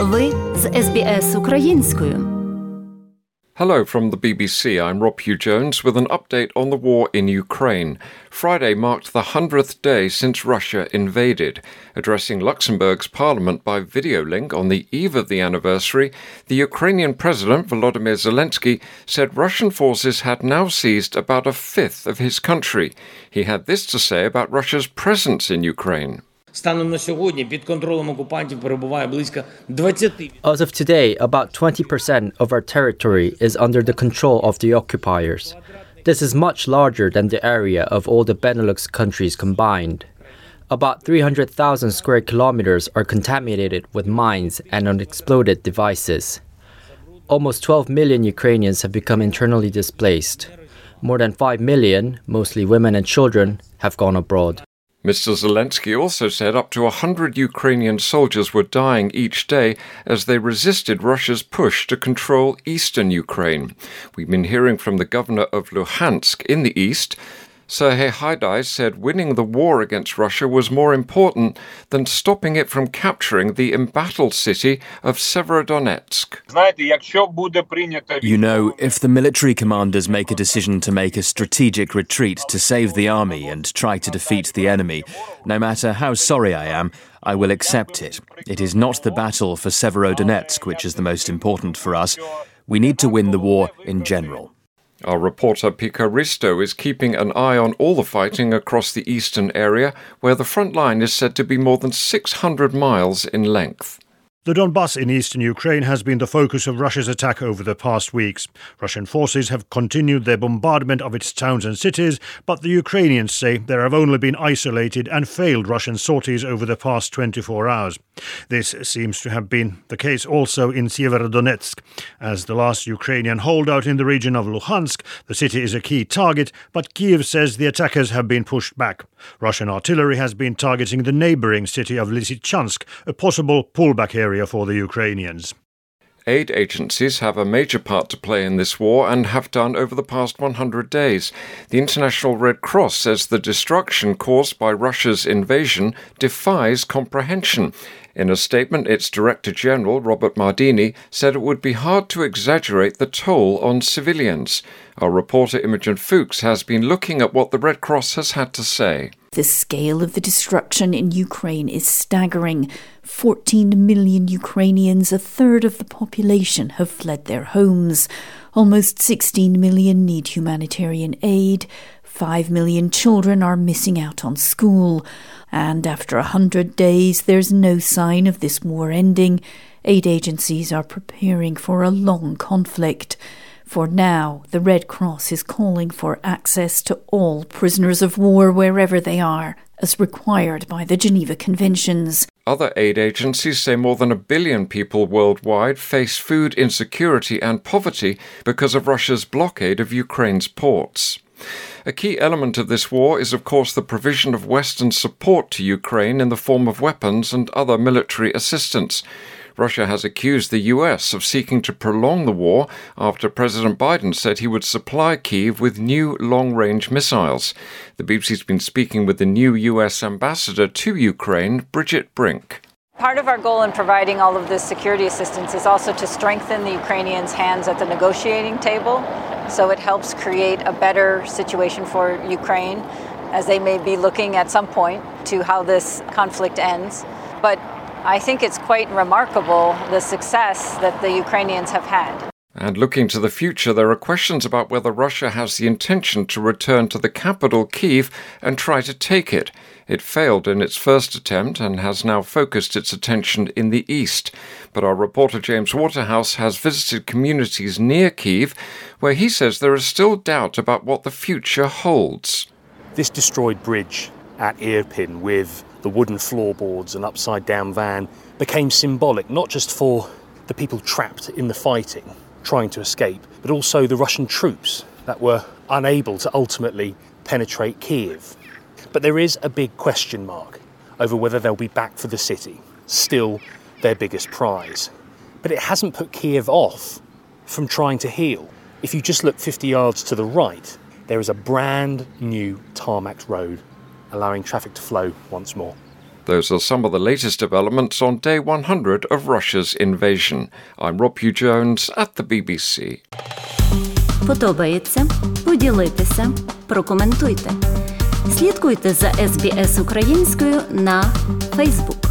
Ви з SBS українською. Hello from the BBC, I'm Rob Hugh-Jones with an update on the war in Ukraine. Friday marked the 100th day since Russia invaded. Addressing Luxembourg's parliament by video link on the eve of the anniversary, the Ukrainian president Volodymyr Zelensky said Russian forces had now seized about a fifth of his country. He had this to say about Russia's presence in Ukraine. As of today, about 20% of our territory is under the control of the occupiers. This is much larger than the area of all the Benelux countries combined. About 300,000 square kilometers are contaminated with mines and unexploded devices. Almost 12 million Ukrainians have become internally displaced. More than 5 million, mostly women and children, have gone abroad. Mr. Zelensky also said up to 100 Ukrainian soldiers were dying each day as they resisted Russia's push to control eastern Ukraine. We've been hearing from the governor of Luhansk in the east. Sergei Haidai said winning the war against Russia was more important than stopping it from capturing the embattled city of Severodonetsk. You know, if the military commanders make a decision to make a strategic retreat to save the army and try to defeat the enemy, no matter how sorry I am, I will accept it. It is not the battle for Severodonetsk which is the most important for us. We need to win the war in general. Our reporter Picaristo is keeping an eye on all the fighting across the eastern area, where the front line is said to be more than 600 miles in length. The Donbas in eastern Ukraine has been the focus of Russia's attack over the past weeks. Russian forces have continued their bombardment of its towns and cities, but the Ukrainians say there have only been isolated and failed Russian sorties over the past 24 hours. This seems to have been the case also in Severodonetsk. As the last Ukrainian holdout in the region of Luhansk, the city is a key target, but Kyiv says the attackers have been pushed back. Russian artillery has been targeting the neighbouring city of Lysychansk, a possible pullback area for the Ukrainians. Aid agencies have a major part to play in this war and have done over the past 100 days. The International Red Cross says the destruction caused by Russia's invasion defies comprehension. In a statement, its Director General, Robert Mardini, said it would be hard to exaggerate the toll on civilians. Our reporter Imogen Fuchs has been looking at what the Red Cross has had to say. The scale of the destruction in Ukraine is staggering. 14 million Ukrainians, a third of the population, have fled their homes. Almost 16 million need humanitarian aid. 5 million children are missing out on school. And after 100 days, there's no sign of this war ending. Aid agencies are preparing for a long conflict. For now, the Red Cross is calling for access to all prisoners of war wherever they are, as required by the Geneva Conventions. Other aid agencies say more than 1 billion people worldwide face food insecurity and poverty because of Russia's blockade of Ukraine's ports. A key element of this war is, of course, the provision of Western support to Ukraine in the form of weapons and other military assistance. Russia has accused the US of seeking to prolong the war after President Biden said he would supply Kyiv with new long-range missiles. The BBC's been speaking with the new US ambassador to Ukraine, Bridget Brink. Part of our goal in providing all of this security assistance is also to strengthen the Ukrainians' hands at the negotiating table, so it helps create a better situation for Ukraine, as they may be looking at some point to how this conflict ends. But I think it's quite remarkable the success that the Ukrainians have had. And looking to the future, there are questions about whether Russia has the intention to return to the capital, Kyiv, and try to take it. It failed in its first attempt and has now focused its attention in the east. But our reporter James Waterhouse has visited communities near Kyiv, where he says there is still doubt about what the future holds. This destroyed bridge at Irpin, with the wooden floorboards and upside-down van, became symbolic not just for the people trapped in the fighting, trying to escape, but also the Russian troops that were unable to ultimately penetrate Kyiv. But there is a big question mark over whether they'll be back for the city, still their biggest prize. But it hasn't put Kyiv off from trying to heal. If you just look 50 yards to the right, there is a brand new tarmac road allowing traffic to flow once more. Those are some of the latest developments on day 100 of Russia's invasion. I'm Rob Hugh-Jones at the BBC. Подобається? Поділіться, прокоментуйте. Слідкуйте за SBS українською на Facebook.